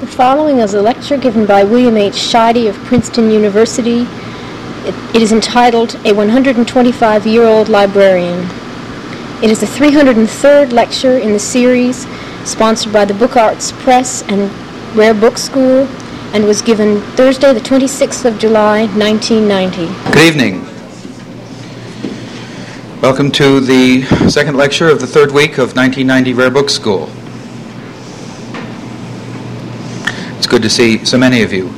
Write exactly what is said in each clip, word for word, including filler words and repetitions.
The following is a lecture given by William H. Scheide of Princeton University. It, it is entitled, A one hundred twenty-five-Year-Old Librarian. It is the three hundred third lecture in the series, sponsored by the Book Arts Press and Rare Book School, and was given Thursday, the twenty-sixth of July, nineteen ninety. Good evening. Welcome to the second lecture of the third week of nineteen ninety Rare Book School. It's good to see so many of you.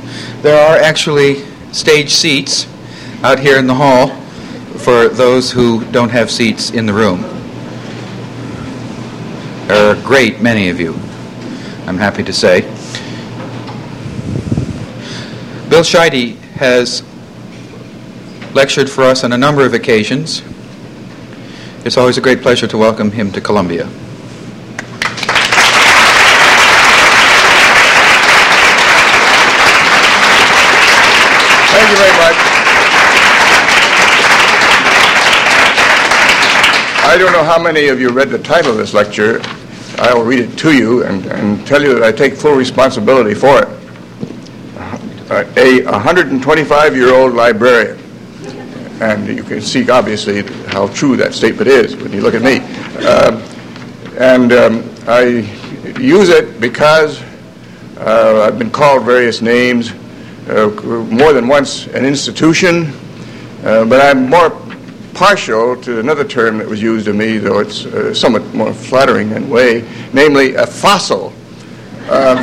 There are actually stage seats out here in the hall for those who don't have seats in the room. There are a great many of you, I'm happy to say. Bill Scheide has lectured for us on a number of occasions. It's always a great pleasure to welcome him to Columbia. Thank you very much. I don't know how many of you read the title of this lecture. I will read it to you and, and tell you that I take full responsibility for it. A one hundred twenty-five-year-old librarian. And you can see, obviously, how true that statement is when you look at me. Uh, and um, I use it because uh, I've been called various names, uh, more than once an institution, uh, but I'm more partial to another term that was used to me, though it's uh, somewhat more flattering in a way, namely a fossil. Uh,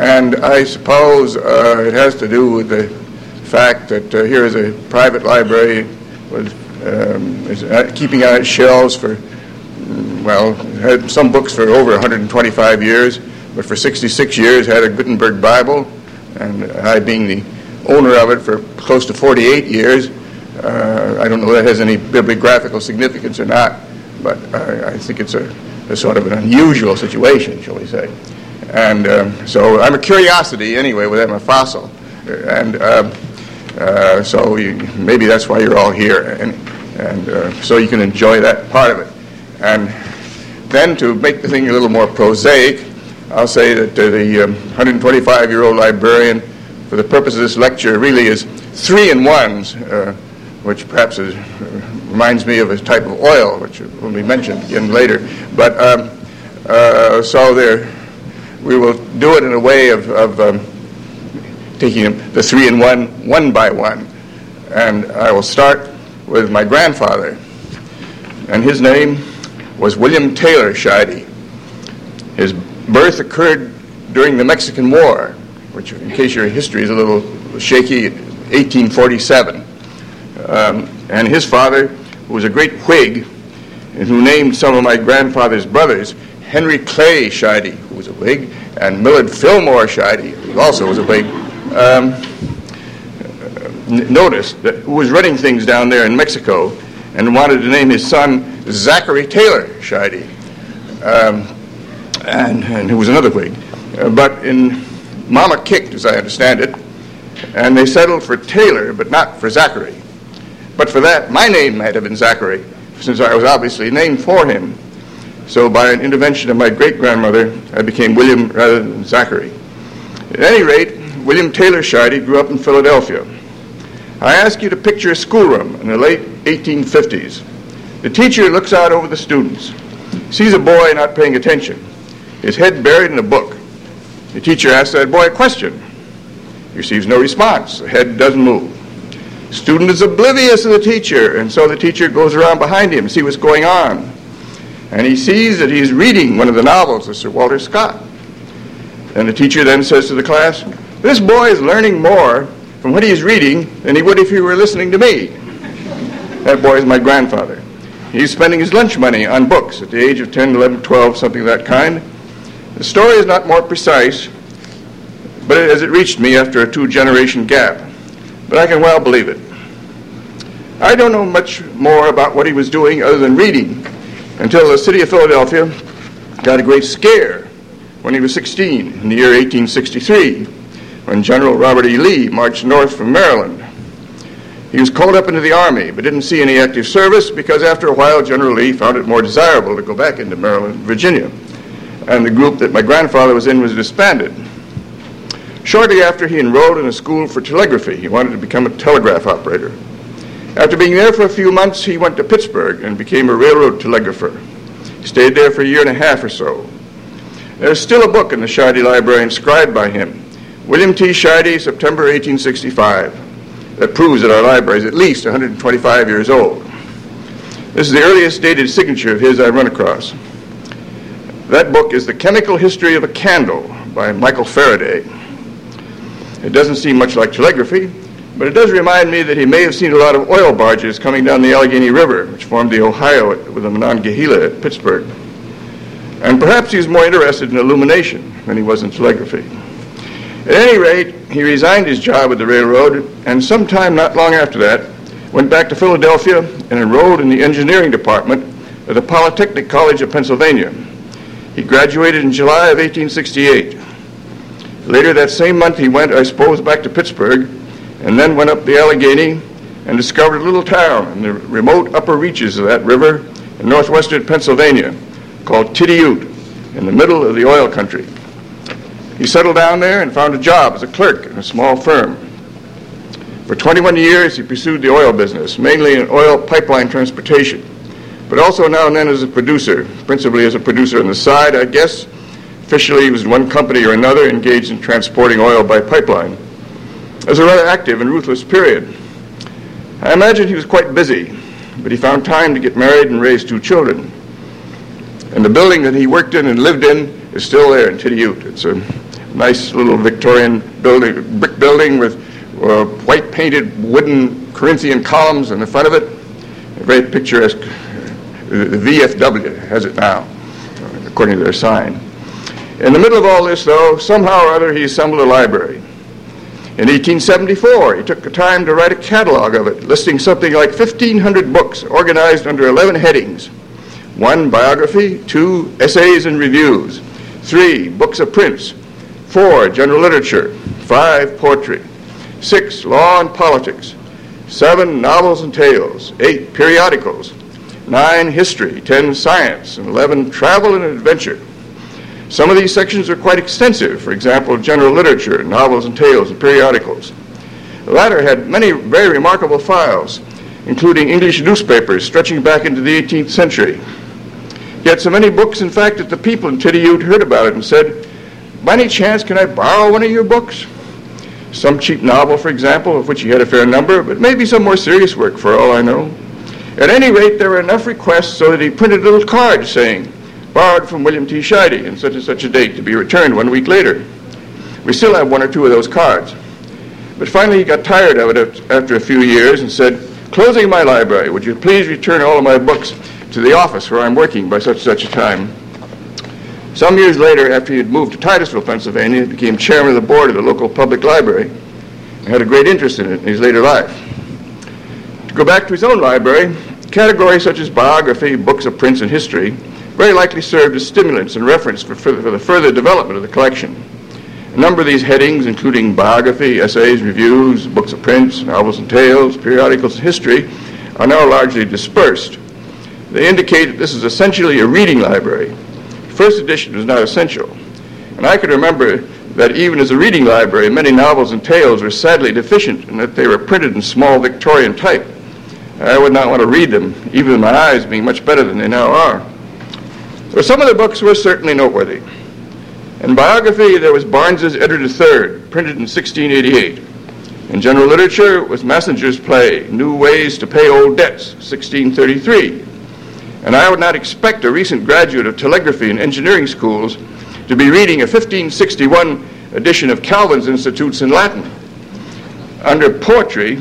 and I suppose uh, it has to do with the fact that uh, here is a private library with, um, is keeping on its shelves for, well, had some books for over one hundred twenty-five years, but for sixty-six years had a Gutenberg Bible, and I, being the owner of it for close to forty-eight years, uh, I don't know if that has any bibliographical significance or not, but I, I think it's a, a sort of an unusual situation, shall we say. And um, so I'm a curiosity anyway, with I'm a fossil. And um, Uh, so you, maybe that's why you're all here, and, and uh, so you can enjoy that part of it. And then to make the thing a little more prosaic, I'll say that uh, the um, one hundred twenty-five-year-old librarian, for the purpose of this lecture, really is three-in-ones, uh, which perhaps is, uh, reminds me of a type of oil, which will be mentioned again later. But um, uh, so there, we will do it in a way of... of um, taking the three in one, one by one. And I will start with my grandfather. And his name was William Taylor Scheide. His birth occurred during the Mexican War, which, in case your history is a little shaky, eighteen forty-seven. Um, and his father, who was a great Whig, and who named some of my grandfather's brothers, Henry Clay Scheide, who was a Whig, and Millard Fillmore Scheide, who also was a Whig, Um, noticed that who was running things down there in Mexico and wanted to name his son Zachary Taylor Scheide, um, and, and who was another Whig. Uh, but in Mama kicked, as I understand it, and they settled for Taylor, but not for Zachary. But for that, my name might have been Zachary, since I was obviously named for him. So by an intervention of my great-grandmother, I became William rather than Zachary. At any rate, William Taylor Scheide grew up in Philadelphia. I ask you to picture a schoolroom in the late eighteen fifties. The teacher looks out over the students, sees a boy not paying attention, his head buried in a book. The teacher asks that boy a question. He receives no response. The head doesn't move. The student is oblivious to the teacher, and so the teacher goes around behind him to see what's going on. And he sees that he's reading one of the novels of Sir Walter Scott. And the teacher then says to the class, "This boy is learning more from what he's reading than he would if he were listening to me." That boy is my grandfather. He's spending his lunch money on books at the age of ten, eleven, twelve, something of that kind. The story is not more precise, but it, as it reached me after a two-generation gap. But I can well believe it. I don't know much more about what he was doing other than reading until the city of Philadelphia got a great scare when he was sixteen in the year eighteen sixty-three. When General Robert E. Lee marched north from Maryland. He was called up into the Army, but didn't see any active service because after a while General Lee found it more desirable to go back into Maryland, Virginia. And the group that my grandfather was in was disbanded. Shortly after, he enrolled in a school for telegraphy. He wanted to become a telegraph operator. After being there for a few months, he went to Pittsburgh and became a railroad telegrapher. He stayed there for a year and a half or so. There's still a book in the Scheide Library inscribed by him, William T. Scheide, September eighteen sixty-five. That proves that our library is at least one hundred twenty-five years old. This is the earliest dated signature of his I've run across. That book is The Chemical History of a Candle by Michael Faraday. It doesn't seem much like telegraphy, but it does remind me that he may have seen a lot of oil barges coming down the Allegheny River, which formed the Ohio with the Monongahela at Pittsburgh. And perhaps he was more interested in illumination than he was in telegraphy. At any rate, he resigned his job at the railroad, and sometime not long after that, went back to Philadelphia and enrolled in the engineering department at the Polytechnic College of Pennsylvania. He graduated in July of eighteen sixty-eight. Later that same month, he went, I suppose, back to Pittsburgh, and then went up the Allegheny and discovered a little town in the remote upper reaches of that river in northwestern Pennsylvania called Tidioute, in the middle of the oil country. He settled down there and found a job as a clerk in a small firm. For twenty-one years, he pursued the oil business, mainly in oil pipeline transportation, but also now and then as a producer, principally as a producer on the side, I guess. Officially, he was in one company or another engaged in transporting oil by pipeline. It was a rather active and ruthless period. I imagine he was quite busy, but he found time to get married and raise two children. And the building that he worked in and lived in is still there in Tidioute. It's a nice little Victorian building, brick building with uh, white painted wooden Corinthian columns in the front of it. A very picturesque. The V F W has it now, according to their sign. In the middle of all this, though, somehow or other, he assembled a library. In eighteen seventy-four, he took the time to write a catalog of it, listing something like fifteen hundred books organized under eleven headings. One, biography; two, essays and reviews; three, books of prints; four, general literature; five, poetry; six, law and politics; seven, novels and tales; eight, periodicals; nine, history; ten, science; and eleven, travel and adventure. Some of these sections are quite extensive, for example, general literature, novels and tales, and periodicals. The latter had many very remarkable files, including English newspapers stretching back into the eighteenth century. He had so many books, in fact, that the people in Tidioute heard about it and said, "By any chance, can I borrow one of your books?" Some cheap novel, for example, of which he had a fair number, but maybe some more serious work, for all I know. At any rate, there were enough requests so that he printed little cards saying, "Borrowed from William T. Scheide on such and such a date, to be returned one week later." We still have one or two of those cards. But finally he got tired of it after a few years and said, "Closing my library, would you please return all of my books to the office where I'm working by such and such a time?" Some years later, after he had moved to Titusville, Pennsylvania, he became chairman of the board of the local public library and had a great interest in it in his later life. To go back to his own library, categories such as biography, books of prints, and history very likely served as stimulants and reference for, for the further development of the collection. A number of these headings, including biography, essays, reviews, books of prints, novels and tales, periodicals, and history, are now largely dispersed. They indicate that this is essentially a reading library. The first edition was not essential, and I can remember that even as a reading library, many novels and tales were sadly deficient in that they were printed in small Victorian type. I would not want to read them, even my eyes being much better than they now are. But some of the books were certainly noteworthy. In biography, there was Barnes's Edward the Third, printed in sixteen eighty-eight. In general literature, it was Massinger's play, New Ways to Pay Old Debts, sixteen thirty-three. And I would not expect a recent graduate of telegraphy and engineering schools to be reading a fifteen sixty-one edition of Calvin's Institutes in Latin. Under poetry,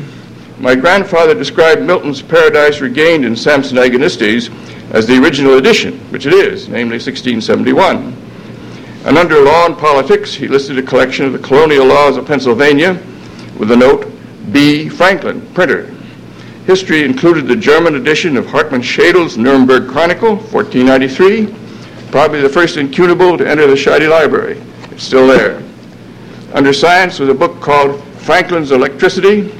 my grandfather described Milton's Paradise Regained and Samson Agonistes as the original edition, which it is, namely sixteen seventy-one. And under law and politics, he listed a collection of the colonial laws of Pennsylvania with the note B. Franklin, printer. History included the German edition of Hartmann Schedel's Nuremberg Chronicle, fourteen ninety-three, probably the first incunable to enter the Scheide Library. It's still there. Under science was a book called Franklin's Electricity,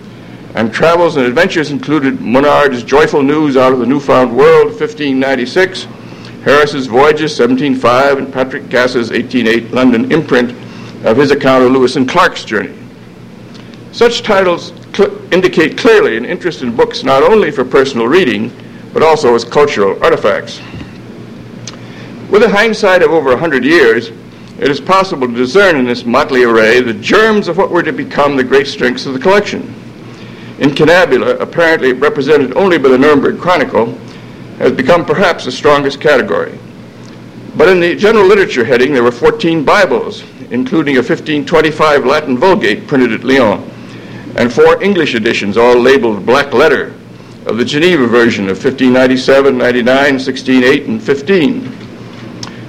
and travels and adventures included Monard's Joyful News Out of the Newfound World, fifteen ninety-six, Harris's Voyages, seventeen oh five, and Patrick Gass's eighteen oh eight London imprint, of his account of Lewis and Clark's journey. Such titles cl- indicate clearly an interest in books not only for personal reading, but also as cultural artifacts. With a hindsight of over a hundred years, it is possible to discern in this motley array the germs of what were to become the great strengths of the collection. Incunabula, apparently represented only by the Nuremberg Chronicle, has become perhaps the strongest category. But in the general literature heading, there were fourteen Bibles, including a fifteen twenty-five Latin Vulgate printed at Lyon, and four English editions, all labeled black letter, of the Geneva version of fifteen ninety-seven, ninety-nine, sixteen eight, and fifteen.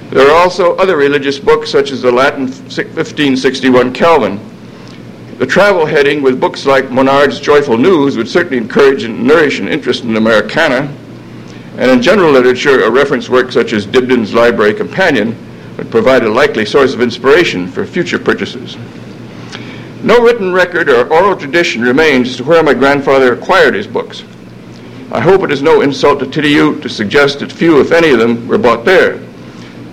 There are also other religious books, such as the Latin fifteen sixty-one Calvin. The travel heading with books like Monard's Joyful News would certainly encourage and nourish an interest in Americana, and in general literature, a reference work such as Dibdin's Library Companion would provide a likely source of inspiration for future purchases. No written record or oral tradition remains as to where my grandfather acquired his books. I hope it is no insult to Tidioute to suggest that few, if any, of them were bought there.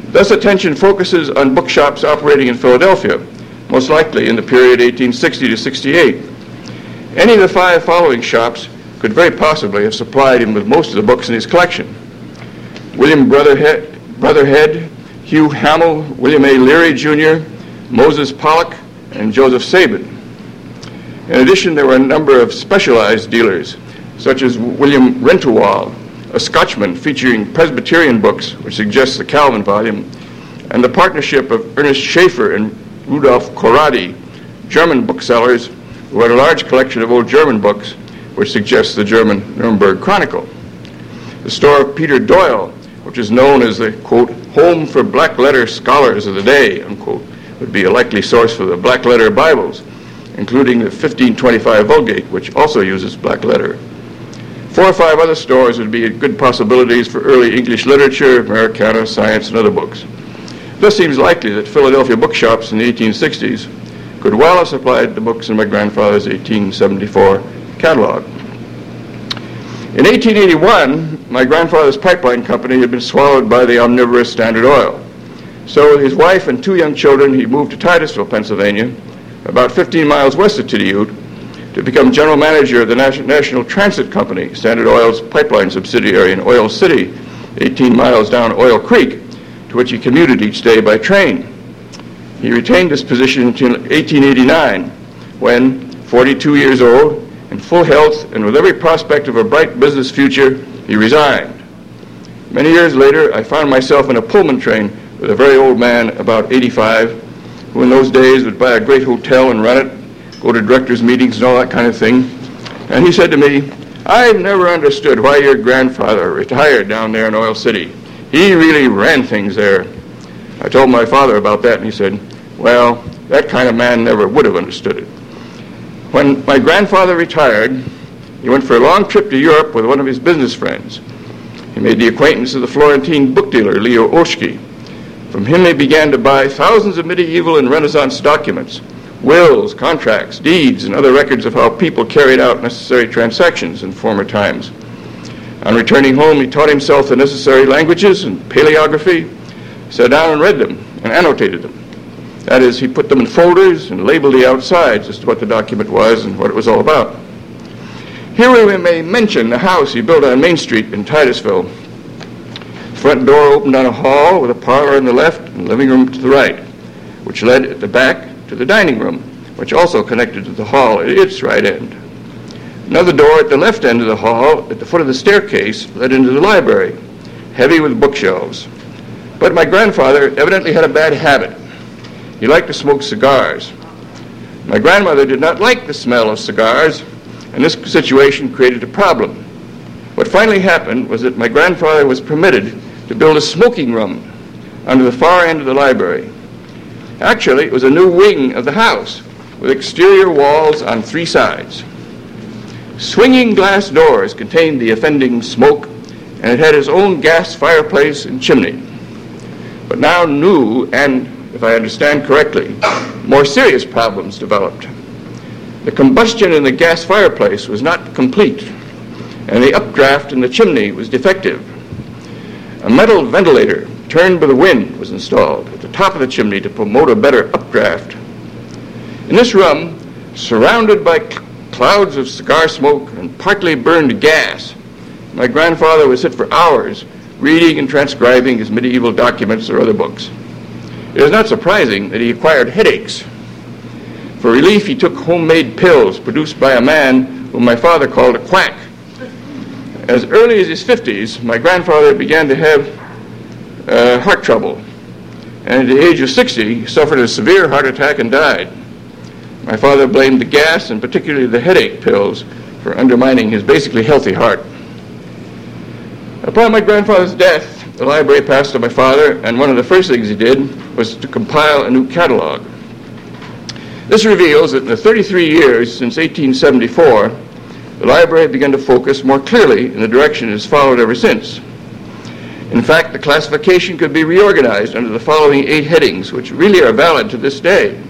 Thus, attention focuses on bookshops operating in Philadelphia, most likely in the period eighteen sixty to sixty-eight. Any of the five following shops could very possibly have supplied him with most of the books in his collection. William Brotherhead, Brotherhead, Hugh Hamill, William A. Leary, Junior, Moses Pollock, and Joseph Sabin. In addition, there were a number of specialized dealers, such as William Rentowall, a Scotchman featuring Presbyterian books, which suggests the Calvin volume, and the partnership of Ernest Schaeffer and Rudolf Corradi, German booksellers who had a large collection of old German books, which suggests the German Nuremberg Chronicle. The store of Peter Doyle, which is known as the, quote, home for black letter scholars of the day, unquote, would be a likely source for the black letter Bibles, including the fifteen twenty-five Vulgate, which also uses black letter. Four or five other stores would be good possibilities for early English literature, Americana, science, and other books. Thus seems likely that Philadelphia bookshops in the eighteen sixties could well have supplied the books in my grandfather's eighteen seventy-four catalog. In eighteen eighty-one, my grandfather's pipeline company had been swallowed by the omnivorous Standard Oil. So with his wife and two young children, he moved to Titusville, Pennsylvania, about fifteen miles west of Tidioute, to become general manager of the National Transit Company, Standard Oil's pipeline subsidiary in Oil City, eighteen miles down Oil Creek, to which he commuted each day by train. He retained this position until eighteen eighty-nine, when, forty-two years old, in full health, and with every prospect of a bright business future, he resigned. Many years later, I found myself in a Pullman train with a very old man, about eighty-five, who in those days would buy a great hotel and run it, go to directors' meetings and all that kind of thing. And he said to me, "I've never understood why your grandfather retired down there in Oil City. He really ran things there." I told my father about that, and he said, "Well, that kind of man never would have understood it." When my grandfather retired, he went for a long trip to Europe with one of his business friends. He made the acquaintance of the Florentine book dealer, Leo Olschki. From him, he began to buy thousands of medieval and Renaissance documents, wills, contracts, deeds, and other records of how people carried out necessary transactions in former times. On returning home, he taught himself the necessary languages and paleography, sat down and read them, and annotated them. That is, he put them in folders and labeled the outsides as to what the document was and what it was all about. Here we may mention the house he built on Main Street in Titusville. The front door opened on a hall with a parlor on the left and living room to the right, which led at the back to the dining room, which also connected to the hall at its right end. Another door at the left end of the hall, at the foot of the staircase, led into the library, heavy with bookshelves. But my grandfather evidently had a bad habit. He liked to smoke cigars. My grandmother did not like the smell of cigars, and this situation created a problem. What finally happened was that my grandfather was permitted to build a smoking room under the far end of the library. Actually, it was a new wing of the house with exterior walls on three sides. Swinging glass doors contained the offending smoke, and it had its own gas fireplace and chimney. But now new and, if I understand correctly, more serious problems developed. The combustion in the gas fireplace was not complete, and the updraft in the chimney was defective. A metal ventilator turned by the wind was installed at the top of the chimney to promote a better updraft. In this room, surrounded by cl- clouds of cigar smoke and partly burned gas, my grandfather would sit for hours reading and transcribing his medieval documents or other books. It is not surprising that he acquired headaches. For relief, he took homemade pills produced by a man whom my father called a quack. As early as his fifties, my grandfather began to have uh, heart trouble, and at the age of sixty, he suffered a severe heart attack and died. My father blamed the gas, and particularly the headache pills, for undermining his basically healthy heart. Upon my grandfather's death, the library passed to my father, and one of the first things he did was to compile a new catalog. This reveals that in the thirty-three years since eighteen seventy-four, the library began to focus more clearly in the direction it has followed ever since. In fact, the classification could be reorganized under the following eight headings, which really are valid to this day.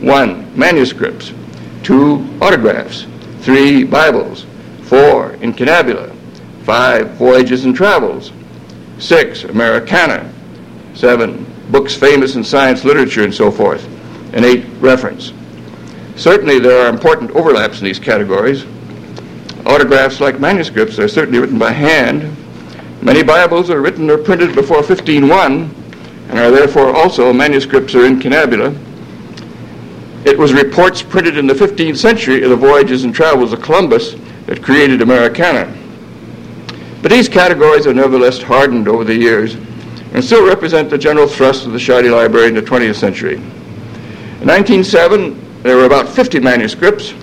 One, manuscripts. Two, autographs. Three, Bibles. Four, incunabula. Five, voyages and travels. Six, Americana. Seven, books famous in science, literature, and so forth. And eight, reference. Certainly there are important overlaps in these categories. Autographs, like manuscripts, are certainly written by hand. Many Bibles are written or printed before fifteen one, and are therefore also manuscripts or incunabula. It was reports printed in the fifteenth century of the voyages and travels of Columbus that created Americana. But these categories are nevertheless hardened over the years and still represent the general thrust of the Scheide Library in the twentieth century. In nineteen oh seven, there were about fifty manuscripts,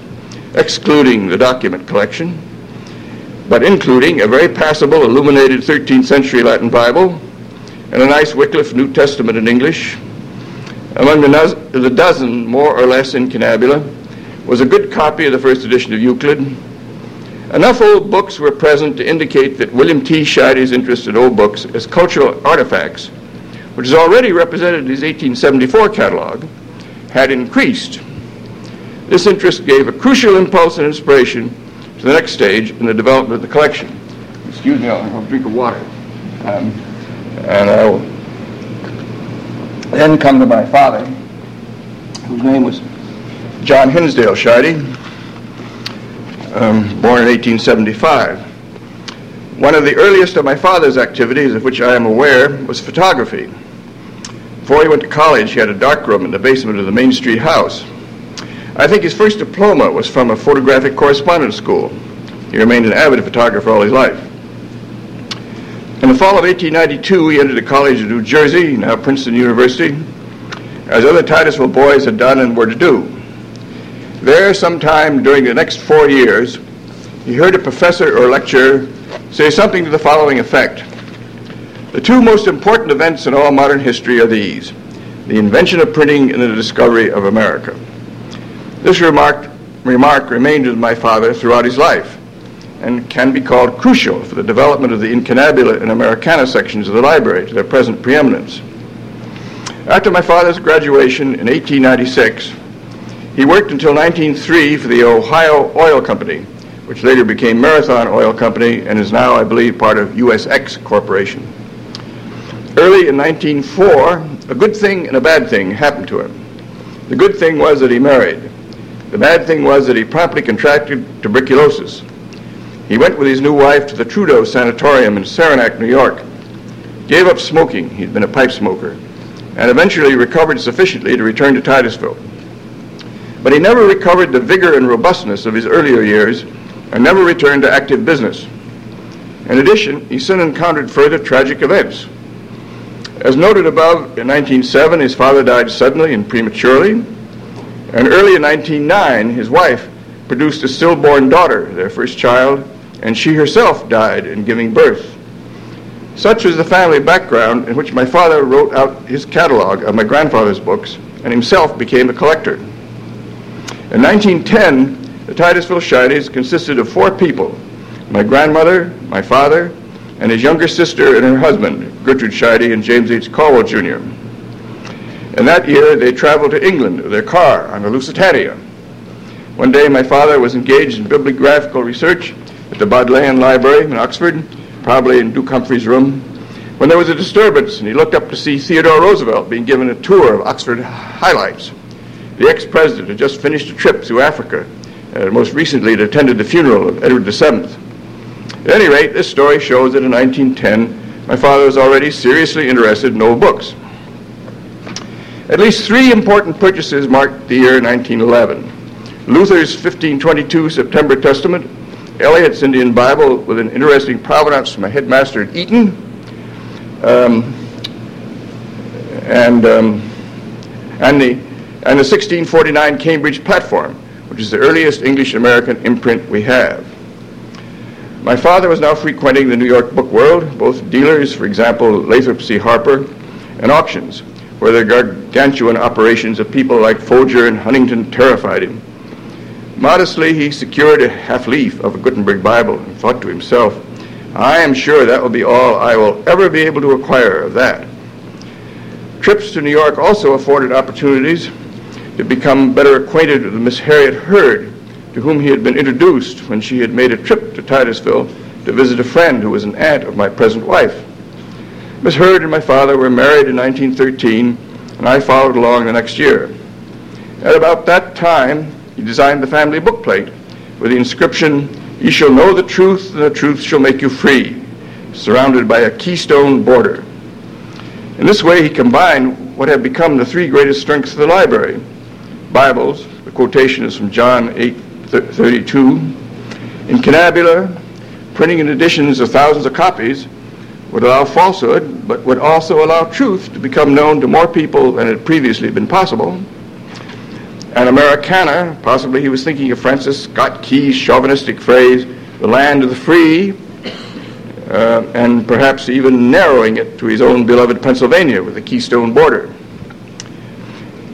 excluding the document collection, but including a very passable illuminated thirteenth century Latin Bible and a nice Wycliffe New Testament in English. Among the, noz- the dozen, more or less incunabula, was a good copy of the first edition of Euclid. Enough old books were present to indicate that William T. Scheide's interest in old books as cultural artifacts, which is already represented in his eighteen seventy-four catalog, had increased. This interest gave a crucial impulse and inspiration to the next stage in the development of the collection. Excuse me, I'll have a drink of water. Um, and I will then come to my father, whose name was John Hinsdale Shardy, um, born in eighteen seventy-five. One of the earliest of my father's activities, of which I am aware, was photography. Before he went to college, he had a darkroom in the basement of the Main Street house. I think his first diploma was from a photographic correspondence school. He remained an avid photographer all his life. In the fall of eighteen ninety-two, he entered the College of New Jersey, now Princeton University, as other Titusville boys had done and were to do. There, sometime during the next four years, he heard a professor or lecturer say something to the following effect: "The two most important events in all modern history are these: the invention of printing and the discovery of America." This remark, remark remained with my father throughout his life and can be called crucial for the development of the incunabula and Americana sections of the library to their present preeminence. After my father's graduation in eighteen ninety-six, he worked until nineteen oh three for the Ohio Oil Company, which later became Marathon Oil Company and is now, I believe, part of U S X Corporation. Early in nineteen oh four, a good thing and a bad thing happened to him. The good thing was that he married. The bad thing was that he promptly contracted tuberculosis. He went with his new wife to the Trudeau Sanatorium in Saranac, New York, gave up smoking, he'd been a pipe smoker, and eventually recovered sufficiently to return to Titusville. But he never recovered the vigor and robustness of his earlier years and never returned to active business. In addition, he soon encountered further tragic events. As noted above, in nineteen oh seven, his father died suddenly and prematurely. And early in nineteen oh nine, his wife produced a stillborn daughter, their first child, and she herself died in giving birth. Such was the family background in which my father wrote out his catalog of my grandfather's books and himself became a collector. In nineteen ten, the Titusville Scheides consisted of four people: my grandmother, my father, and his younger sister and her husband, Gertrude Scheide and James H. Caldwell, Junior And that year, they traveled to England with their car on the Lusitania. One day, my father was engaged in bibliographical research at the Bodleian Library in Oxford, probably in Duke Humphrey's room, when there was a disturbance, and he looked up to see Theodore Roosevelt being given a tour of Oxford highlights. The ex-president had just finished a trip through Africa, and most recently had attended the funeral of Edward the Seventh. At any rate, this story shows that in nineteen ten, my father was already seriously interested in old books. At least three important purchases marked the year nineteen eleven. Luther's fifteen twenty-two September Testament, Eliot's Indian Bible with an interesting provenance from a headmaster at Eton, um, and, um, and, the, and the sixteen forty-nine Cambridge Platform, which is the earliest English-American imprint we have. My father was now frequenting the New York book world, both dealers, for example, Lathrop C. Harper, and auctions, where the gargantuan operations of people like Folger and Huntington terrified him. Modestly, he secured a half-leaf of a Gutenberg Bible and thought to himself, I am sure that will be all I will ever be able to acquire of that. Trips to New York also afforded opportunities to become better acquainted with Miss Harriet Hurd, to whom he had been introduced when she had made a trip to Titusville to visit a friend who was an aunt of my present wife. Miss Hurd and my father were married in nineteen thirteen, and I followed along the next year. At about that time, he designed the family bookplate with the inscription, "You shall know the truth, and the truth shall make you free," surrounded by a keystone border. In this way, he combined what had become the three greatest strengths of the library: Bibles, the quotation is from John eight thirty-two, incunabula, printing in editions of thousands of copies would allow falsehood, but would also allow truth to become known to more people than had previously been possible, and Americana, possibly he was thinking of Francis Scott Key's chauvinistic phrase, the land of the free, uh, and perhaps even narrowing it to his own beloved Pennsylvania with the Keystone border.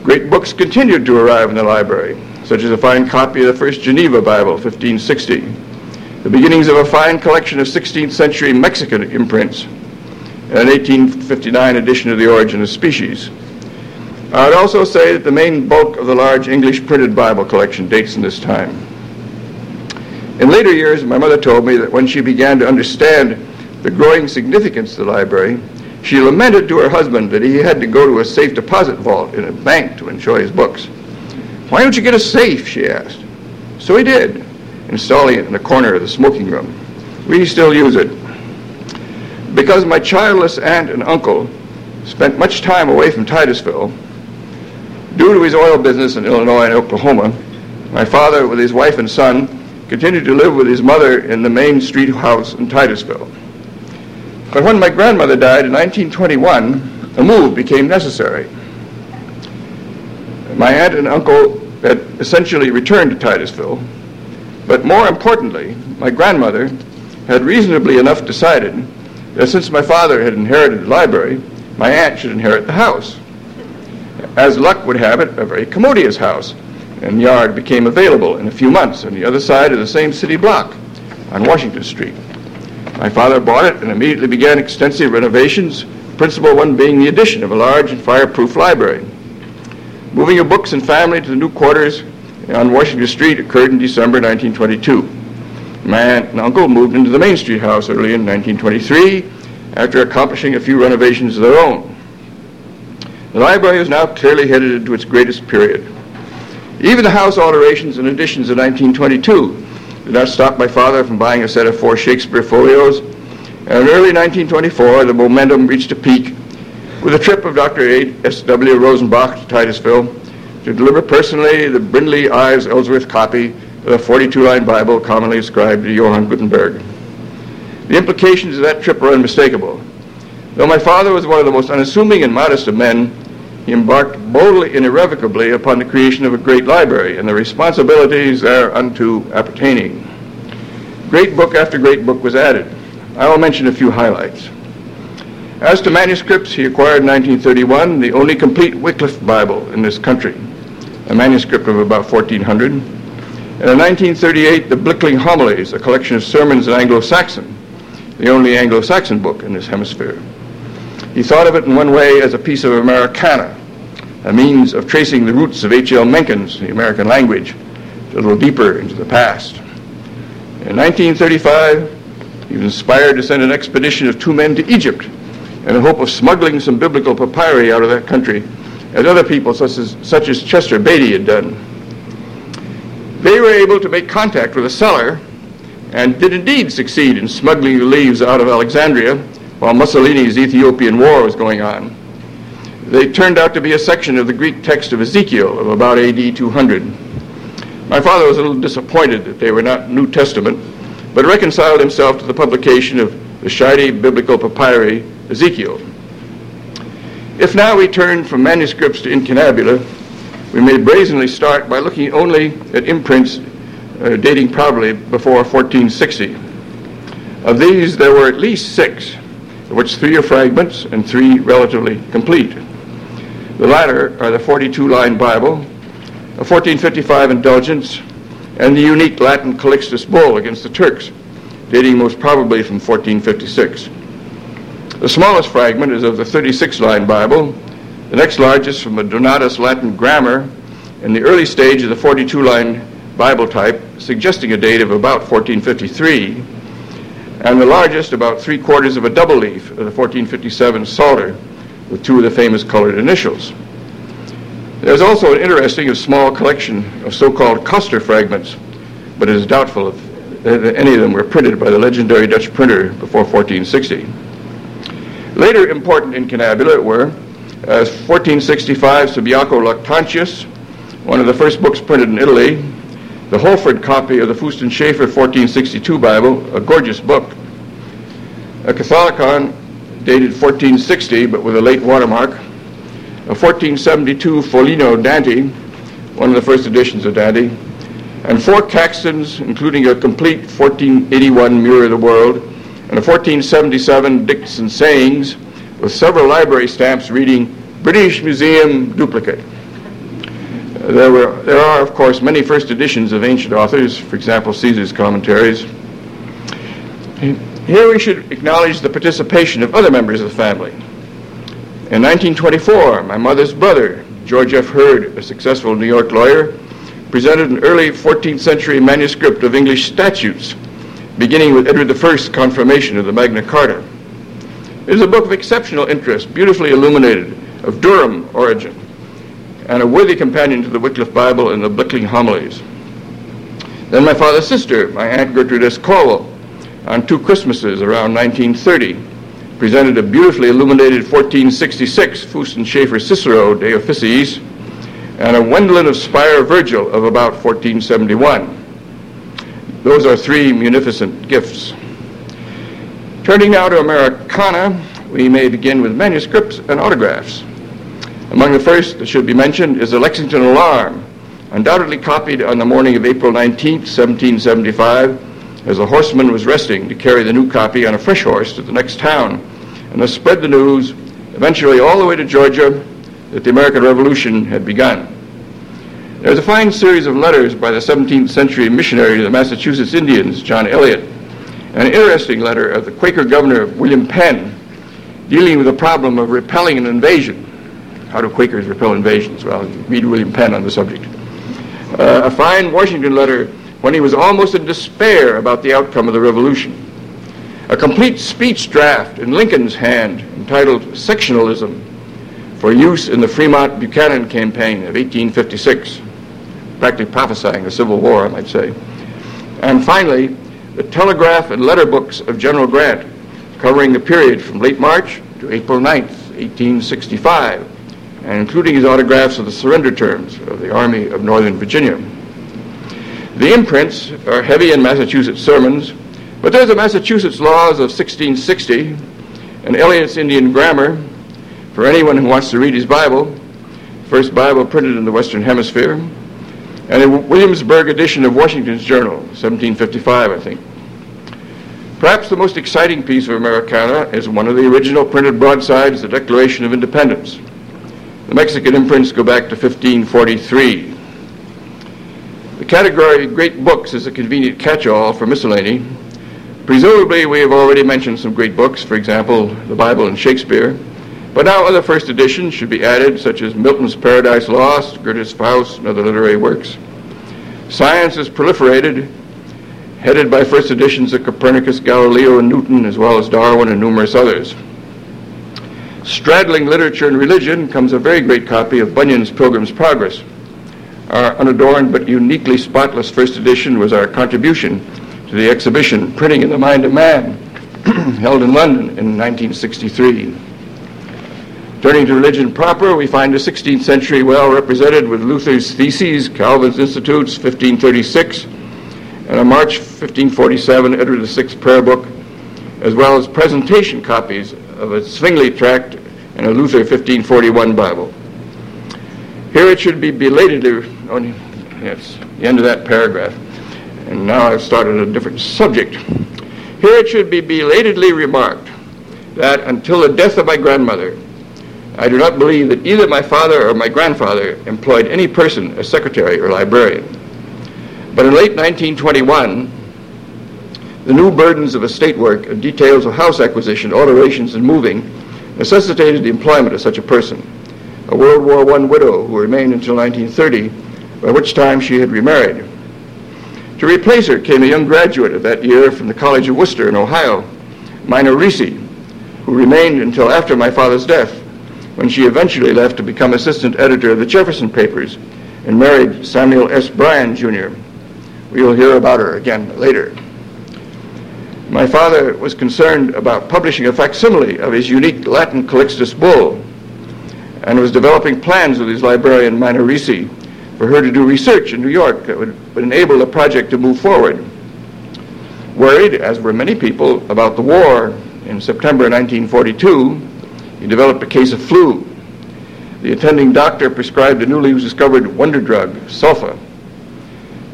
Great books continued to arrive in the library, such as a fine copy of the First Geneva Bible, fifteen sixty, the beginnings of a fine collection of sixteenth century Mexican imprints, and an eighteen fifty-nine edition of The Origin of Species. I would also say that the main bulk of the large English printed Bible collection dates in this time. In later years, my mother told me that when she began to understand the growing significance of the library, she lamented to her husband that he had to go to a safe deposit vault in a bank to enjoy his books. "Why don't you get a safe?" she asked. So he did, installing it in a corner of the smoking room. We still use it. Because my childless aunt and uncle spent much time away from Titusville, due to his oil business in Illinois and Oklahoma, my father, with his wife and son, continued to live with his mother in the Main Street house in Titusville. But when my grandmother died in nineteen twenty-one, a move became necessary. My aunt and uncle had essentially returned to Titusville, but more importantly, my grandmother had reasonably enough decided that since my father had inherited the library, my aunt should inherit the house. As luck would have it, a very commodious house and yard became available in a few months on the other side of the same city block on Washington Street. My father bought it and immediately began extensive renovations, principal one being the addition of a large and fireproof library. Moving of books and family to the new quarters on Washington Street occurred in December nineteen twenty-two. My aunt and uncle moved into the Main Street house early in nineteen twenty-three after accomplishing a few renovations of their own. The library was now clearly headed into its greatest period. Even the house alterations and additions of nineteen twenty-two did not stop my father from buying a set of four Shakespeare folios, and in early nineteen twenty-four the momentum reached a peak with a trip of Doctor S W Rosenbach to Titusville to deliver personally the Brindley Ives Ellsworth copy of the forty-two line Bible commonly ascribed to Johann Gutenberg. The implications of that trip are unmistakable. Though my father was one of the most unassuming and modest of men, he embarked boldly and irrevocably upon the creation of a great library and the responsibilities thereunto appertaining. Great book after great book was added. I will mention a few highlights. As to manuscripts, he acquired in nineteen thirty-one the only complete Wycliffe Bible in this country, a manuscript of about fourteen hundred, and in nineteen thirty-eight the Blickling Homilies, a collection of sermons in Anglo-Saxon, the only Anglo-Saxon book in this hemisphere. He thought of it in one way as a piece of Americana, a means of tracing the roots of H L Mencken's, the American language, a little deeper into the past. In nineteen thirty-five, he was inspired to send an expedition of two men to Egypt in the hope of smuggling some biblical papyri out of that country as other people such as, such as Chester Beatty had done. They were able to make contact with a seller and did indeed succeed in smuggling the leaves out of Alexandria while Mussolini's Ethiopian war was going on. They turned out to be a section of the Greek text of Ezekiel of about A D two hundred. My father was a little disappointed that they were not New Testament, but reconciled himself to the publication of the Scheide Biblical Papyri Ezekiel. If now we turn from manuscripts to incunabula, we may brazenly start by looking only at imprints uh, dating probably before fourteen sixty. Of these, there were at least six, of which three are fragments and three relatively complete. The latter are the forty-two line Bible, a fourteen fifty-five indulgence, and the unique Latin Calixtus bull against the Turks, dating most probably from fourteen fifty-six. The smallest fragment is of the thirty-six line Bible, the next largest from a Donatus Latin grammar, and the early stage of the forty-two line Bible type, suggesting a date of about fourteen fifty-three, and the largest about three quarters of a double leaf of the fourteen fifty-seven Psalter, with two of the famous colored initials. There's also an interesting and small collection of so-called Coster fragments, but it is doubtful if any of them were printed by the legendary Dutch printer before fourteen sixty. Later important incunabula were uh, fourteen sixty-five Subiaco Lactantius, one of the first books printed in Italy, the Holford copy of the Fuston Schaeffer fourteen sixty-two Bible, a gorgeous book, a Catholicon dated fourteen sixty but with a late watermark, a fourteen seventy-two Foligno Dante, one of the first editions of Dante, and four Caxtons, including a complete fourteen eighty-one Mirror of the World, and a fourteen seventy-seven Dickinson Sayings with several library stamps reading British Museum duplicate. Uh, there were, there are, of course, many first editions of ancient authors, for example, Caesar's Commentaries. Here we should acknowledge the participation of other members of the family. In nineteen twenty-four, my mother's brother, George F. Hurd, a successful New York lawyer, presented an early fourteenth century manuscript of English statutes, beginning with Edward the First's confirmation of the Magna Carta. It is a book of exceptional interest, beautifully illuminated, of Durham origin, and a worthy companion to the Wycliffe Bible and the Blickling Homilies. Then my father's sister, my Aunt Gertrude S. Corwell, on two Christmases around nineteen thirty, presented a beautifully illuminated fourteen sixty-six Fuston Schaeffer Cicero De Officiis, and a Wendelin of Spire Virgil of about fourteen seventy-one. Those are three munificent gifts. Turning now to Americana, we may begin with manuscripts and autographs. Among the first that should be mentioned is the Lexington Alarm, undoubtedly copied on the morning of April nineteenth, seventeen seventy-five, as a horseman was resting to carry the new copy on a fresh horse to the next town, and thus spread the news, eventually all the way to Georgia, that the American Revolution had begun. There's a fine series of letters by the seventeenth century missionary to the Massachusetts Indians, John Eliot, and an interesting letter of the Quaker governor, William Penn, dealing with the problem of repelling an invasion. How do Quakers repel invasions? Well, read William Penn on the subject. Uh, a fine Washington letter when he was almost in despair about the outcome of the revolution. A complete speech draft in Lincoln's hand entitled Sectionalism, for use in the Fremont-Buchanan campaign of eighteen fifty-six. Practically prophesying the Civil War, I might say. And finally, the telegraph and letter books of General Grant, covering the period from late March to April ninth, eighteen sixty-five, and including his autographs of the surrender terms of the Army of Northern Virginia. The imprints are heavy in Massachusetts sermons, but there's the Massachusetts Laws of sixteen sixty, and Eliot's Indian Grammar, for anyone who wants to read his Bible, first Bible printed in the Western Hemisphere, and a Williamsburg edition of Washington's Journal, seventeen fifty-five, I think. Perhaps the most exciting piece of Americana is one of the original printed broadsides, the Declaration of Independence. The Mexican imprints go back to fifteen forty-three. The category Great Books is a convenient catch-all for miscellany. Presumably, we have already mentioned some great books, for example, the Bible and Shakespeare. But now other first editions should be added, such as Milton's Paradise Lost, Goethe's Faust, and other literary works. Science has proliferated, headed by first editions of Copernicus, Galileo, and Newton, as well as Darwin and numerous others. Straddling literature and religion comes a very great copy of Bunyan's Pilgrim's Progress. Our unadorned but uniquely spotless first edition was our contribution to the exhibition Printing in the Mind of Man, held in London in nineteen sixty-three. Turning to religion proper, we find the sixteenth century well represented with Luther's Theses, Calvin's Institutes, fifteen thirty-six, and a March fifteen forty-seven Edward the Sixth prayer book, as well as presentation copies of a Zwingli tract and a Luther fifteen forty-one Bible. Here it should be belatedly, oh, yes, the end of that paragraph, and now I've started a different subject. Here it should be belatedly remarked that until the death of my grandmother, I do not believe that either my father or my grandfather employed any person as secretary or librarian. But in late nineteen twenty-one, the new burdens of estate work and details of house acquisition, alterations, and moving necessitated the employment of such a person, a World War One widow who remained until nineteen thirty, by which time she had remarried. To replace her came a young graduate of that year from the College of Worcester in Ohio, Minor Ricci, who remained until after my father's death, when she eventually left to become assistant editor of the Jefferson Papers and married Samuel S. Bryan, Junior We will hear about her again later. My father was concerned about publishing a facsimile of his unique Latin Calixtus Bull and was developing plans with his librarian, Minor Ricci, for her to do research in New York that would enable the project to move forward. Worried, as were many people, about the war, in September nineteen forty-two, he developed a case of flu. The attending doctor prescribed a newly discovered wonder drug, sulfa.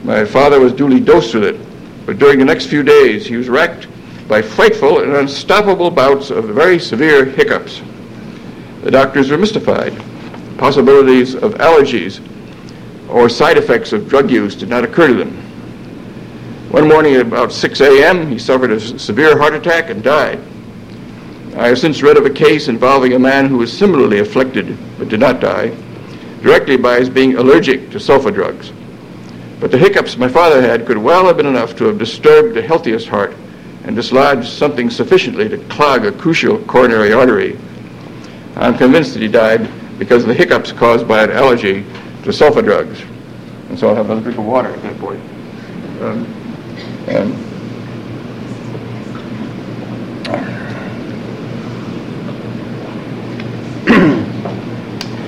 My father was duly dosed with it, but during the next few days he was racked by frightful and unstoppable bouts of very severe hiccups. The doctors were mystified. The possibilities of allergies or side effects of drug use did not occur to them. One morning at about six a.m., he suffered a severe heart attack and died. I have since read of a case involving a man who was similarly afflicted but did not die, directly by his being allergic to sulfa drugs. But the hiccups my father had could well have been enough to have disturbed the healthiest heart and dislodged something sufficiently to clog a crucial coronary artery. I'm convinced that he died because of the hiccups caused by an allergy to sulfa drugs. And so I'll have a drink of water at that point. Um, and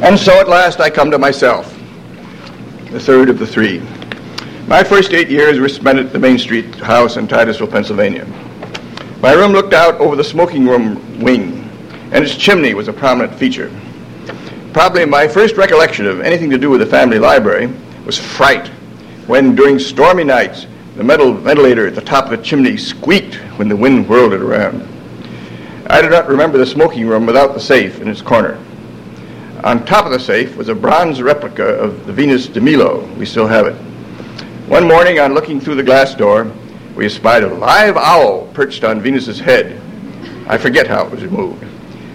And so at last I come to myself, the third of the three. My first eight years were spent at the Main Street house in Titusville, Pennsylvania. My room looked out over the smoking room wing, and its chimney was a prominent feature. Probably my first recollection of anything to do with the family library was fright, when during stormy nights, the metal ventilator at the top of the chimney squeaked when the wind whirled it around. I do not remember the smoking room without the safe in its corner. On top of the safe was a bronze replica of the Venus de Milo. We still have it. One morning, on looking through the glass door, we espied a live owl perched on Venus's head. I forget how it was removed.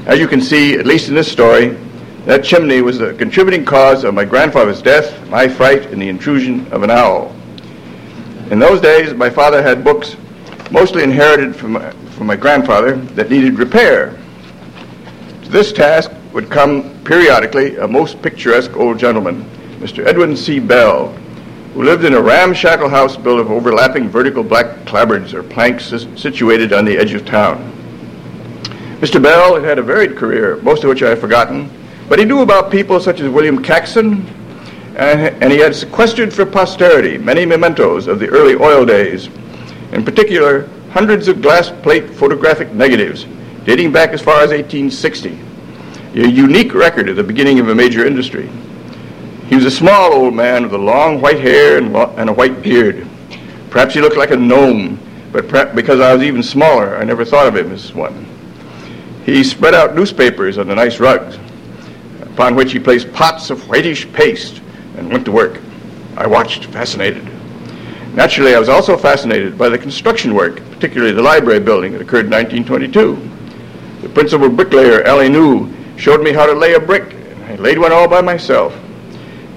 As you can see, at least in this story, that chimney was the contributing cause of my grandfather's death, my fright, and the intrusion of an owl. In those days, my father had books, mostly inherited from, from my grandfather, that needed repair. To this task would come periodically a most picturesque old gentleman, Mister Edwin C. Bell, who lived in a ramshackle house built of overlapping vertical black clapboards or planks situated on the edge of town. Mister Bell had had a varied career, most of which I have forgotten, but he knew about people such as William Caxton, and, and he had sequestered for posterity many mementos of the early oil days, in particular hundreds of glass plate photographic negatives dating back as far as eighteen sixty. A unique record at the beginning of a major industry. He was a small old man with a long white hair and, lo- and a white beard. Perhaps he looked like a gnome, but perhaps because I was even smaller, I never thought of him as one. He spread out newspapers on the nice rugs, upon which he placed pots of whitish paste and went to work. I watched, fascinated. Naturally, I was also fascinated by the construction work, particularly the library building that occurred in nineteen twenty-two. The principal bricklayer, Allenou, showed me how to lay a brick, and I laid one all by myself.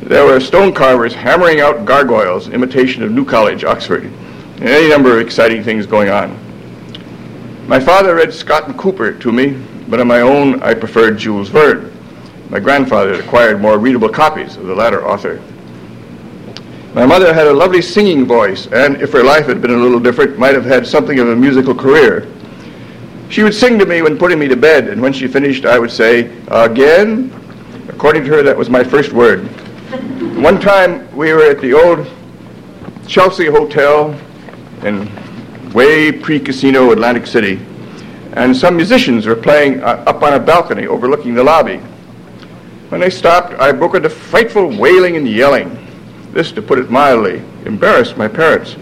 There were stone carvers hammering out gargoyles, imitation of New College, Oxford, and any number of exciting things going on. My father read Scott and Cooper to me, but on my own I preferred Jules Verne. My grandfather had acquired more readable copies of the latter author. My mother had a lovely singing voice, and if her life had been a little different, might have had something of a musical career. She would sing to me when putting me to bed, and when she finished, I would say, "Again?" According to her, that was my first word. One time, we were at the old Chelsea Hotel in way pre-casino Atlantic City, and some musicians were playing uh, up on a balcony overlooking the lobby. When they stopped, I broke into frightful wailing and yelling. This, to put it mildly, embarrassed my parents,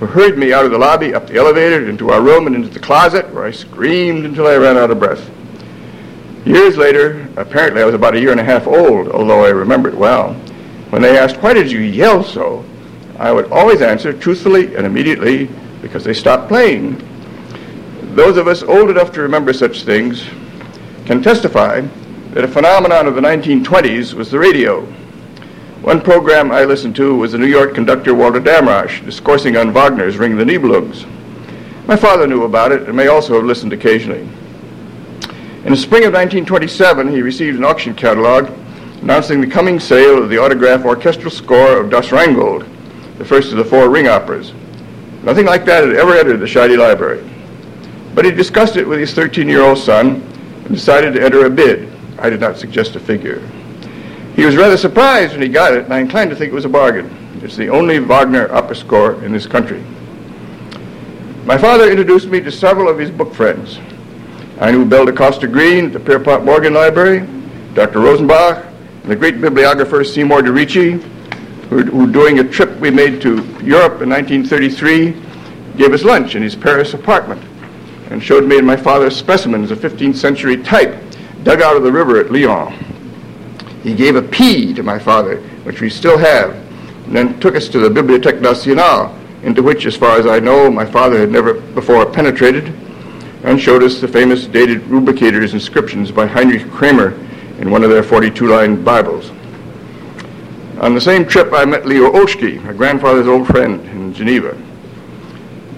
who hurried me out of the lobby, up the elevator, into our room, and into the closet, where I screamed until I ran out of breath. Years later, apparently I was about a year and a half old, although I remember it well, when they asked, "Why did you yell so?" I would always answer truthfully and immediately, "Because they stopped playing." Those of us old enough to remember such things can testify that a phenomenon of the nineteen twenties was the radio. One program I listened to was the New York conductor Walter Damrosch discoursing on Wagner's Ring of the Nibelungs. My father knew about it and may also have listened occasionally. In the spring of nineteen twenty-seven, he received an auction catalog announcing the coming sale of the autograph orchestral score of Das Rheingold, the first of the four ring operas. Nothing like that had ever entered the Scheide library. But he discussed it with his thirteen-year-old son and decided to enter a bid. I did not suggest a figure. He was rather surprised when he got it, and I inclined to think it was a bargain. It's the only Wagner opera score in this country. My father introduced me to several of his book friends. I knew Belle de Costa Green at the Pierpont Morgan Library, Doctor Rosenbach, and the great bibliographer Seymour DeRicci, who, who during a trip we made to Europe in nineteen thirty-three, gave us lunch in his Paris apartment and showed me and my father specimens of fifteenth century type dug out of the river at Lyon. He gave a P to my father, which we still have, and then took us to the Bibliothèque Nationale, into which, as far as I know, my father had never before penetrated, and showed us the famous dated rubricator's inscriptions by Heinrich Kramer in one of their forty-two line Bibles. On the same trip, I met Leo Olschki, my grandfather's old friend, in Geneva.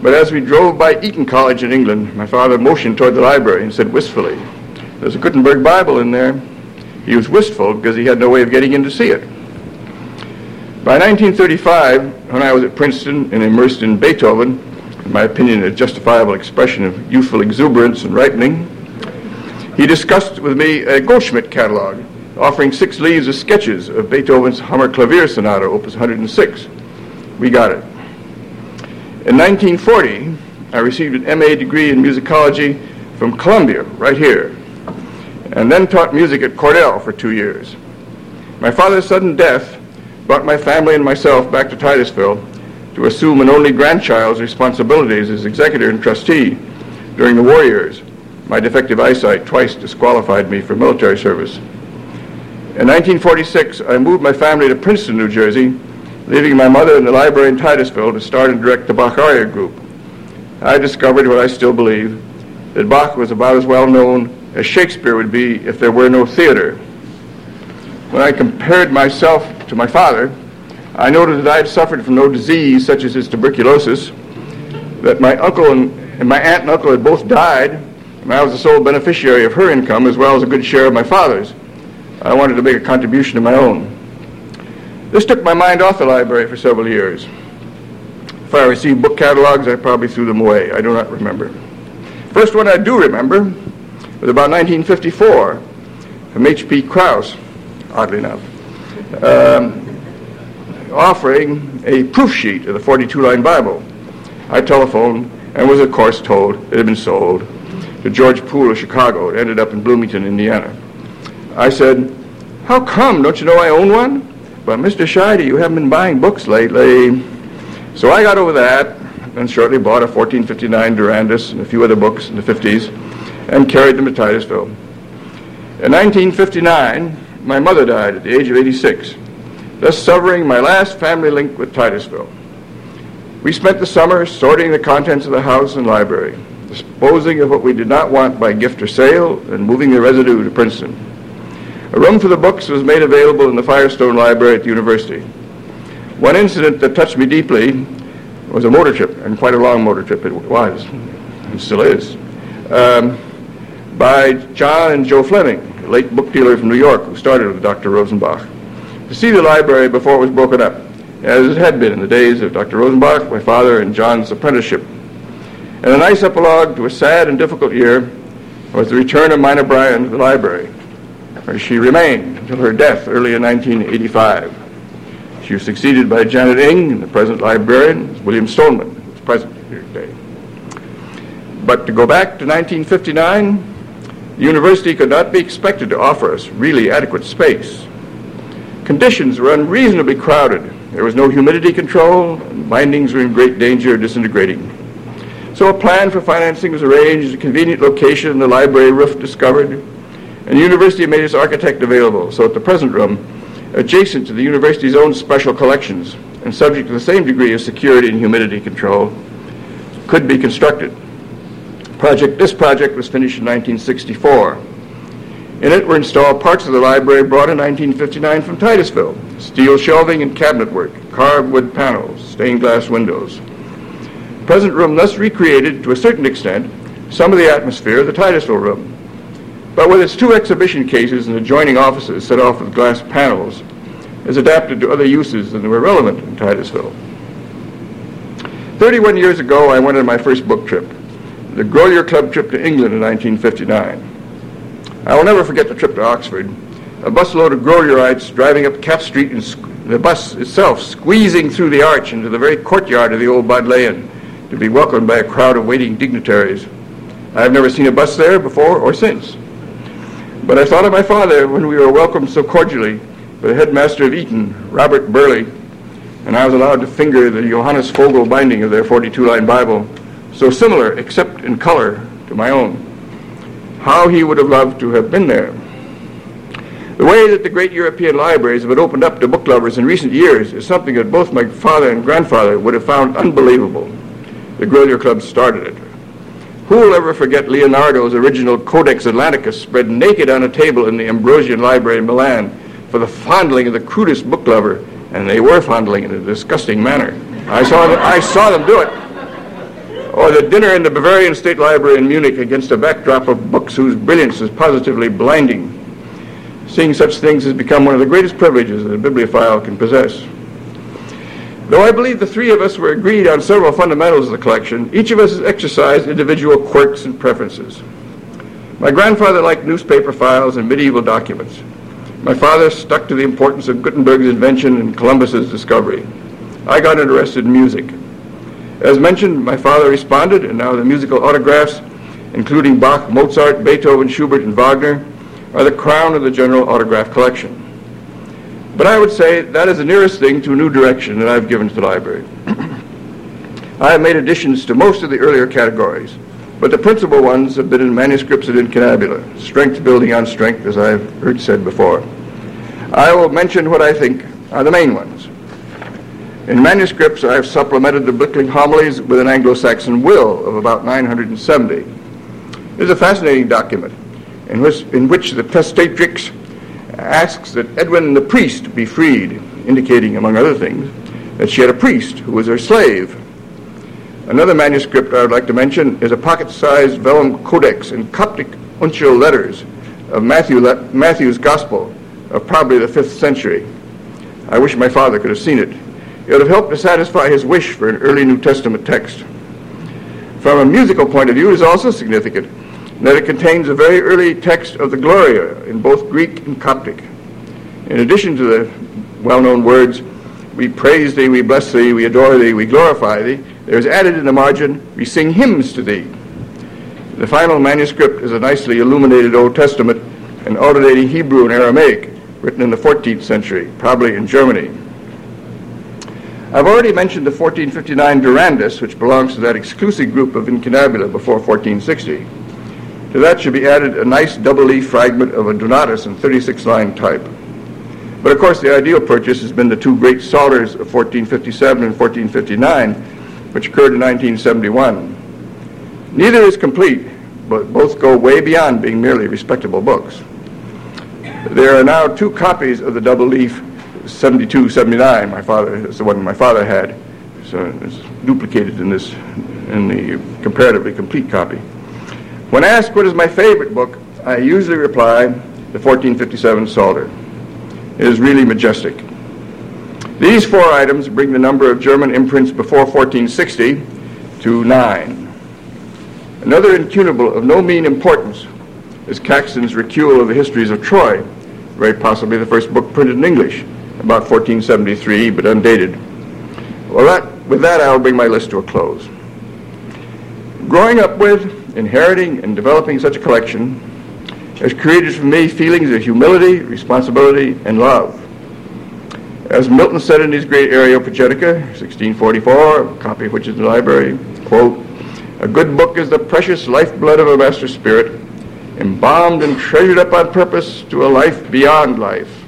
But as we drove by Eton College in England, my father motioned toward the library and said wistfully, "There's a Gutenberg Bible in there." He was wistful because he had no way of getting in to see it. By nineteen thirty-five, when I was at Princeton and immersed in Beethoven, in my opinion, a justifiable expression of youthful exuberance and ripening, he discussed with me a Goldschmidt catalog offering six leaves of sketches of Beethoven's Hammerklavier Sonata, Opus one hundred six. We got it. In nineteen forty, I received an M A degree in musicology from Columbia, right here, and then taught music at Cornell for two years. My father's sudden death brought my family and myself back to Titusville to assume an only grandchild's responsibilities as executor and trustee during the war years. My defective eyesight twice disqualified me for military service. In nineteen forty-six, I moved my family to Princeton, New Jersey, leaving my mother in the library in Titusville to start and direct the Bach-Aria group. I discovered what I still believe, that Bach was about as well known as Shakespeare would be if there were no theater. When I compared myself to my father, I noted that I had suffered from no disease such as his tuberculosis, that my uncle and, and my aunt and uncle had both died, and I was the sole beneficiary of her income as well as a good share of my father's. I wanted to make a contribution of my own. This took my mind off the library for several years. If I received book catalogs, I probably threw them away. I do not remember. First one I do remember was about nineteen fifty-four, from H P Krauss, oddly enough. Um, offering a proof sheet of the forty-two line Bible. I telephoned and was, of course, told it had been sold to George Poole of Chicago. It ended up in Bloomington, Indiana. I said, "How come? Don't you know I own one?" "But, Mister Scheide, you haven't been buying books lately." So I got over that and shortly bought a fourteen fifty-nine Durandus and a few other books in the fifties and carried them to Titusville. In nineteen fifty-nine, my mother died at the age of eighty-six. Thus severing my last family link with Titusville. We spent the summer sorting the contents of the house and library, disposing of what we did not want by gift or sale, and moving the residue to Princeton. A room for the books was made available in the Firestone Library at the university. One incident that touched me deeply was a motor trip, and quite a long motor trip it was, and still is. Um, by John and Joe Fleming, a late book dealer from New York who started with Doctor Rosenbach, to see the library before it was broken up, as it had been in the days of Doctor Rosenbach, my father, and John's apprenticeship. And a nice epilogue to a sad and difficult year was the return of Mina Bryan to the library, where she remained until her death early in nineteen eighty-five. She was succeeded by Janet Ng, the present librarian, William Stoneman, who is present here today. But to go back to nineteen fifty-nine, the university could not be expected to offer us really adequate space. Conditions were unreasonably crowded. There was no humidity control, and bindings were in great danger of disintegrating. So a plan for financing was arranged, a convenient location, the library roof discovered, and the university made its architect available. So at the present room, adjacent to the university's own special collections, and subject to the same degree of security and humidity control, could be constructed. Project, this project was finished in nineteen sixty-four. In it were installed parts of the library brought in nineteen fifty-nine from Titusville, steel shelving and cabinet work, carved wood panels, stained glass windows. The present room thus recreated, to a certain extent, some of the atmosphere of the Titusville room. But with its two exhibition cases and adjoining offices set off with glass panels, is adapted to other uses than were relevant in Titusville. thirty-one years ago, I went on my first book trip, the Grolier Club trip to England in nineteen fifty-nine. I will never forget the trip to Oxford. A busload of Grolierites driving up Cat Street, and sque- the bus itself squeezing through the arch into the very courtyard of the old Bodleian to be welcomed by a crowd of waiting dignitaries. I have never seen a bus there before or since. But I thought of my father when we were welcomed so cordially by the headmaster of Eton, Robert Burley, and I was allowed to finger the Johannes Vogel binding of their forty-two line Bible, so similar, except in color, to my own. How he would have loved to have been there. The way that the great European libraries have been opened up to book lovers in recent years is something that both my father and grandfather would have found unbelievable. The Grolier Club started it. Who will ever forget Leonardo's original Codex Atlanticus spread naked on a table in the Ambrosian Library in Milan for the fondling of the crudest book lover, and they were fondling in a disgusting manner. I saw them, I saw them do it. Or the dinner in the Bavarian State Library in Munich against a backdrop of books whose brilliance is positively blinding. Seeing such things has become one of the greatest privileges that a bibliophile can possess. Though I believe the three of us were agreed on several fundamentals of the collection, each of us has exercised individual quirks and preferences. My grandfather liked newspaper files and medieval documents. My father stuck to the importance of Gutenberg's invention and Columbus's discovery. I got interested in music. As mentioned, my father responded, and now the musical autographs, including Bach, Mozart, Beethoven, Schubert, and Wagner, are the crown of the general autograph collection. But I would say that is the nearest thing to a new direction that I've given to the library. I have made additions to most of the earlier categories, but the principal ones have been in manuscripts and incunabula, strength building on strength, as I've heard said before. I will mention what I think are the main ones. In manuscripts, I have supplemented the Blickling Homilies with an Anglo-Saxon will of about nine hundred seventy. It is a fascinating document in which, in which the testatrix asks that Edwin the priest be freed, indicating, among other things, that she had a priest who was her slave. Another manuscript I would like to mention is a pocket-sized vellum codex in Coptic uncial letters of Matthew, Matthew's Gospel of probably the fifth century. I wish my father could have seen it. It would have helped to satisfy his wish for an early New Testament text. From a musical point of view, it is also significant that it contains a very early text of the Gloria in both Greek and Coptic. In addition to the well-known words, "We praise thee, we bless thee, we adore thee, we glorify thee," there is added in the margin, "We sing hymns to thee." The final manuscript is a nicely illuminated Old Testament and alternating Hebrew and Aramaic, written in the fourteenth century, probably in Germany. I've already mentioned the fourteen fifty-nine Durandus, which belongs to that exclusive group of incunabula before fourteen sixty. To that should be added a nice double-leaf fragment of a Donatus in thirty-six line type. But of course, the ideal purchase has been the two great psalters of fourteen fifty-seven and fourteen fifty-nine, which occurred in nineteen seventy-one. Neither is complete, but both go way beyond being merely respectable books. There are now two copies of the double-leaf seventy-two seventy-nine, my father, is the one my father had, so it's duplicated in this, in the comparatively complete copy. When asked what is my favorite book, I usually reply, the fourteen fifty-seven Psalter. It is really majestic. These four items bring the number of German imprints before fourteen sixty to nine. Another incunable of no mean importance is Caxton's Recul of the Histories of Troy, very possibly the first book printed in English, about fourteen seventy-three, but undated. Well, that, with that, I'll bring my list to a close. Growing up with, inheriting, and developing such a collection has created for me feelings of humility, responsibility, and love. As Milton said in his great Areopagitica, sixteen forty-four, a copy of which is in the library, quote, "A good book is the precious lifeblood of a master spirit, embalmed and treasured up on purpose to a life beyond life."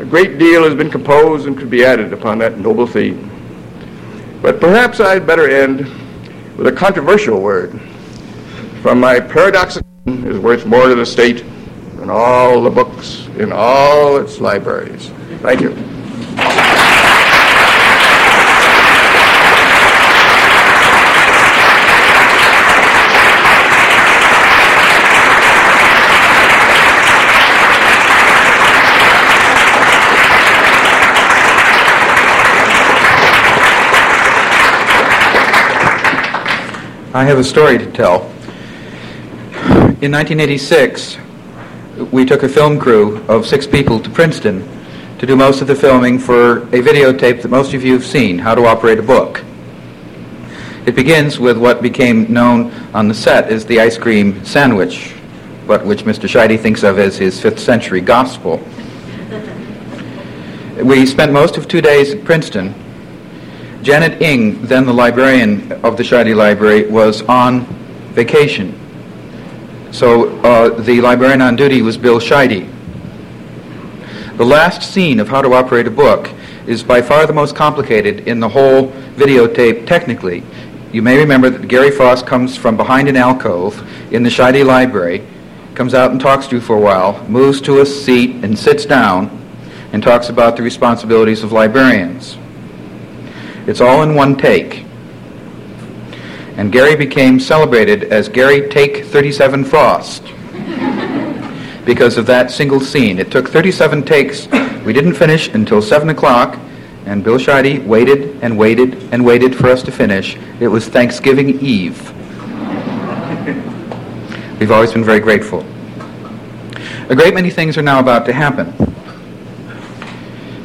A great deal has been composed and could be added upon that noble theme. But perhaps I'd better end with a controversial word from my paradoxical is worth more to the state than all the books in all its libraries. Thank you. I have a story to tell. In nineteen eighty-six, we took a film crew of six people to Princeton to do most of the filming for a videotape that most of you have seen, How to Operate a Book. It begins with what became known on the set as the ice cream sandwich, but which Mister Scheide thinks of as his fifth century gospel. We spent most of two days at Princeton. Janet Ng, then the librarian of the Scheide Library, was on vacation. So uh, the librarian on duty was Bill Scheide. The last scene of How to Operate a Book is by far the most complicated in the whole videotape technically. You may remember that Gary Frost comes from behind an alcove in the Scheide Library, comes out and talks to you for a while, moves to a seat and sits down and talks about the responsibilities of librarians. It's all in one take. And Gary became celebrated as Gary Take thirty-seven Frost because of that single scene. It took thirty-seven takes. We didn't finish until seven o'clock, and Bill Scheide waited and waited and waited for us to finish. It was Thanksgiving Eve. We've always been very grateful. A great many things are now about to happen.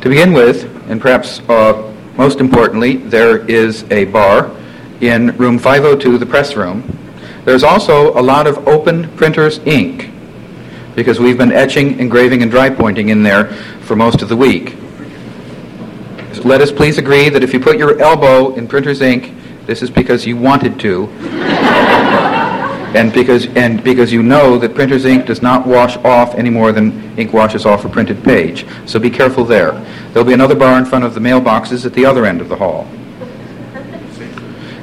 To begin with, and perhaps uh, most importantly, there is a bar in room five oh two, the press room. There's also a lot of open printer's ink because we've been etching, engraving, and dry pointing in there for most of the week. So let us please agree that if you put your elbow in printer's ink, this is because you wanted to and because and because you know that printer's ink does not wash off any more than ink washes off a printed page. So be careful there. There'll be another bar in front of the mailboxes at the other end of the hall.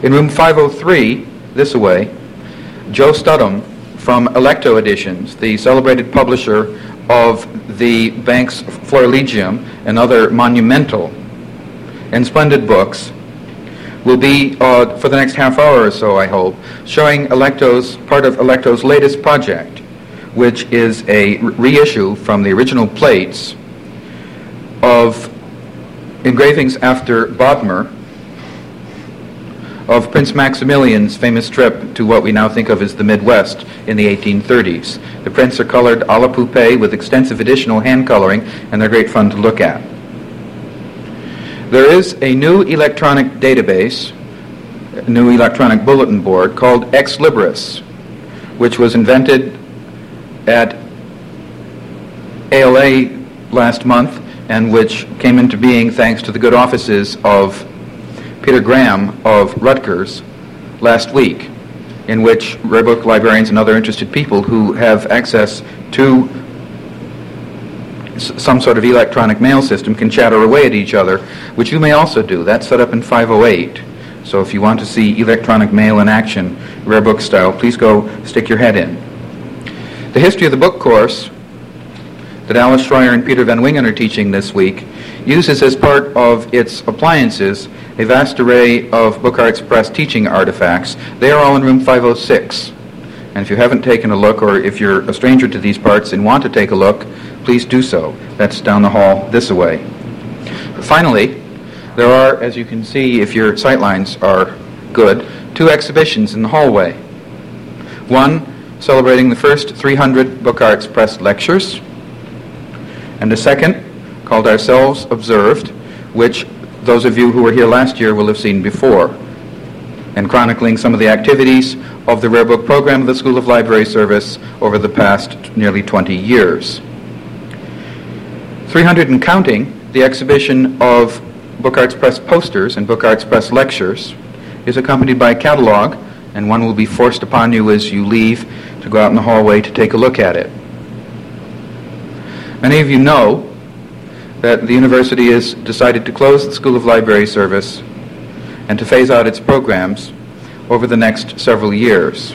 In room five oh three, this away, Joe Studham from Electo Editions, the celebrated publisher of the Banks Florilegium and other monumental and splendid books, will be, uh, for the next half hour or so, I hope, showing Electo's, part of Electo's latest project, which is a reissue from the original plates of engravings after Bodmer of Prince Maximilian's famous trip to what we now think of as the Midwest in the eighteen thirties. The prints are colored a la poupée with extensive additional hand coloring, and they're great fun to look at. There is a new electronic database, a new electronic bulletin board called Ex Libris, which was invented at A L A last month and which came into being thanks to the good offices of Peter Graham of Rutgers last week, in which rare book librarians and other interested people who have access to some sort of electronic mail system can chatter away at each other, which you may also do. That's set up in five oh eight. So if you want to see electronic mail in action, rare book style, please go stick your head in. The history of the book course that Alice Schreier and Peter Van Wingen are teaching this week uses as part of its appliances a vast array of Bookhart's Press teaching artifacts. They are all in room five oh six. And if you haven't taken a look, or if you're a stranger to these parts and want to take a look, please do so. That's down the hall this-a-way. Finally, there are, as you can see if your sightlines are good, two exhibitions in the hallway. One celebrating the first three hundred Bookhart's Press lectures, and the second called Ourselves Observed, which those of you who were here last year will have seen before, and chronicling some of the activities of the Rare Book Program of the School of Library Service over the past nearly twenty years. three hundred and counting, the exhibition of Bookhart's Press posters and Bookhart's Press lectures is accompanied by a catalog, and one will be forced upon you as you leave to go out in the hallway to take a look at it. Many of you know that the university has decided to close the School of Library Service and to phase out its programs over the next several years.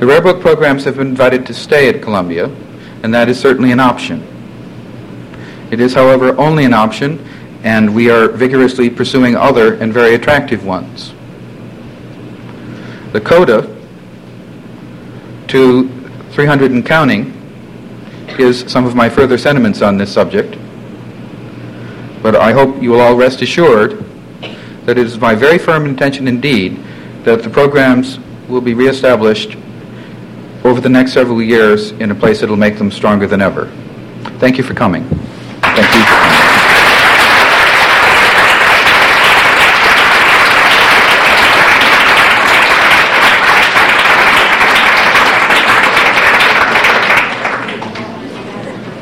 The Rare Book programs have been invited to stay at Columbia, and that is certainly an option. It is, however, only an option, and we are vigorously pursuing other and very attractive ones. The coda to three hundred and counting is some of my further sentiments on this subject, but I hope you will all rest assured that it is my very firm intention indeed that the programs will be reestablished over the next several years in a place that will make them stronger than ever. Thank you for coming.